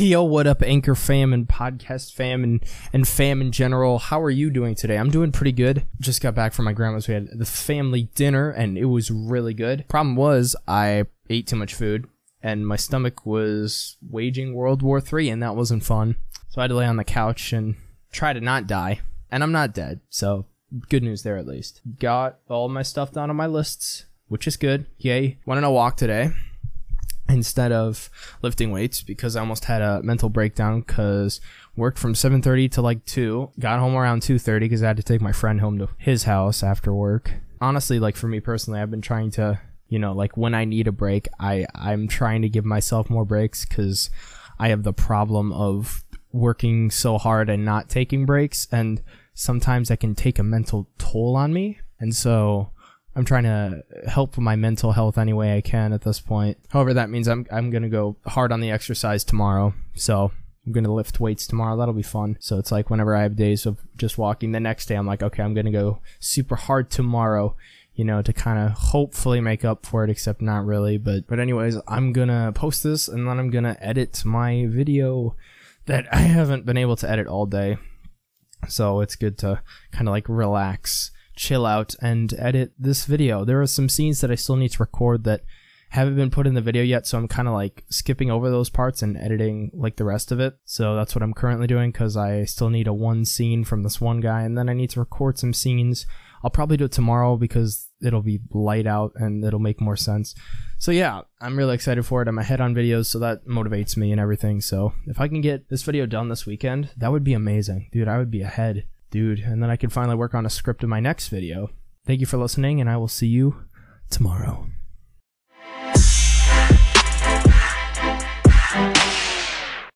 Yo, what up, Anchor fam and podcast fam and fam in general? How are you doing today? I'm doing pretty good. Just got back from my grandma's. We had the family dinner, and it was really good. Problem was, I ate too much food, and my stomach was waging World War III, and that wasn't fun. So I had to lay on the couch and try to not die. And I'm not dead, so good news there at least. Got all my stuff down on my lists, which is good. Yay. Went on a walk today instead of lifting weights because I almost had a mental breakdown because worked from 7:30 to like 2. Got home around 2:30 because I had to take my friend home to his house after work. Honestly, like for me personally, I've been trying to, you know, like when I need a break, I'm trying to give myself more breaks because I have the problem of working so hard and not taking breaks. And sometimes that can take a mental toll on me. And so I'm trying to help my mental health any way I can at this point. However, that means I'm going to go hard on the exercise tomorrow. So I'm going to lift weights tomorrow. That'll be fun. So it's like whenever I have days of just walking, the next day I'm like, okay, I'm going to go super hard tomorrow, you know, to kind of hopefully make up for it, except not really. But anyways, I'm going to post this and then I'm going to edit my video that I haven't been able to edit all day. So it's good to kind of like relax, chill out, and edit this video. There are some scenes that I still need to record that haven't been put in the video yet, so I'm kind of like skipping over those parts and editing like the rest of it. So that's what I'm currently doing because I still need a one scene from this one guy, and then I need to record some scenes. I'll probably do it tomorrow because it'll be light out and it'll make more sense. So yeah, I'm really excited for it. I'm ahead on videos, so that motivates me and everything. So if I can get this video done this weekend, that would be amazing. Dude, I would be ahead. Dude, and then I can finally work on a script in my next video. Thank you for listening, and I will see you tomorrow.